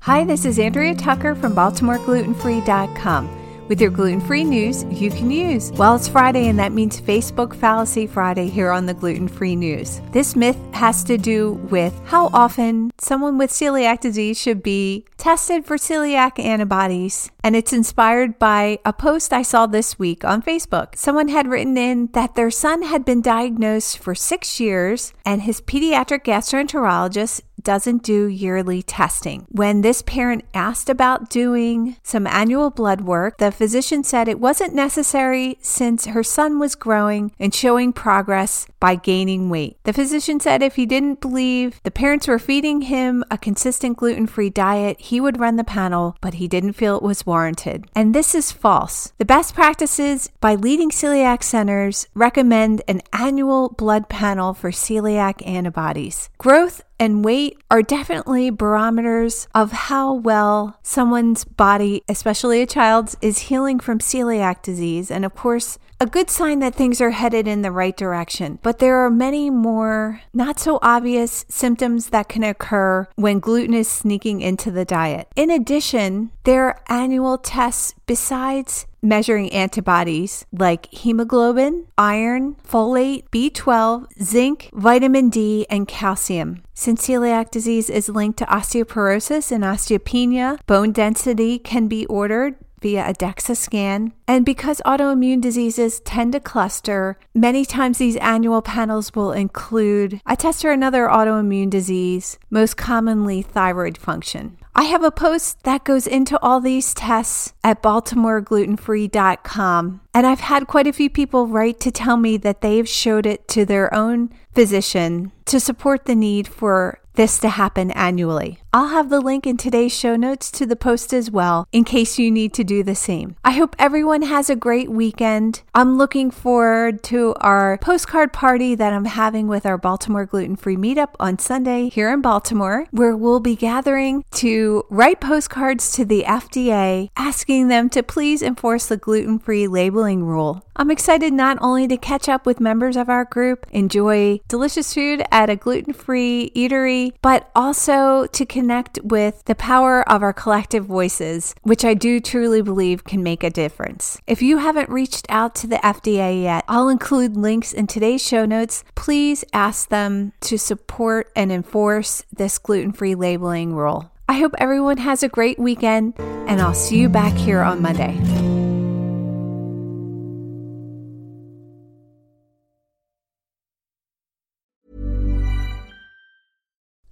Hi, this is Andrea Tucker from BaltimoreGlutenFree.com with your gluten-free news you can use. Well, it's Friday, and that means Facebook Fallacy Friday here on the Gluten-Free News. This myth has to do with how often someone with celiac disease should be tested for celiac antibodies, and it's inspired by a post I saw this week on Facebook. Someone had written in that their son had been diagnosed for 6 years, and his pediatric gastroenterologist doesn't do yearly testing. When this parent asked about doing some annual blood work, the physician said it wasn't necessary since her son was growing and showing progress by gaining weight. The physician said if he didn't believe the parents were feeding him a consistent gluten-free diet, he would run the panel, but he didn't feel it was warranted. And this is false. The best practices by leading celiac centers recommend an annual blood panel for celiac antibodies. Growth and weight are definitely barometers of how well someone's body, especially a child's, is healing from celiac disease. And of course, a good sign that things are headed in the right direction. But there are many more not so obvious symptoms that can occur when gluten is sneaking into the diet. In addition, there are annual tests besides measuring antibodies like hemoglobin, iron, folate, B12, zinc, vitamin D, and calcium. Since celiac disease is linked to osteoporosis and osteopenia, bone density can be ordered via a DEXA scan. And because autoimmune diseases tend to cluster, many times these annual panels will include a test for another autoimmune disease, most commonly thyroid function. I have a post that goes into all these tests at BaltimoreGlutenFree.com, and I've had quite a few people write to tell me that they've showed it to their own physician to support the need for this to happen annually. I'll have the link in today's show notes to the post as well in case you need to do the same. I hope everyone has a great weekend. I'm looking forward to our postcard party that I'm having with our Baltimore Gluten Free Meetup on Sunday here in Baltimore, where we'll be gathering to write postcards to the FDA, asking them to please enforce the gluten-free labeling rule. I'm excited not only to catch up with members of our group, enjoy delicious food at a gluten-free eatery, but also to connect with the power of our collective voices, which I do truly believe can make a difference. If you haven't reached out to the FDA yet, I'll include links in today's show notes. Please ask them to support and enforce this gluten-free labeling rule. I hope everyone has a great weekend, and I'll see you back here on Monday.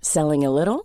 Selling a little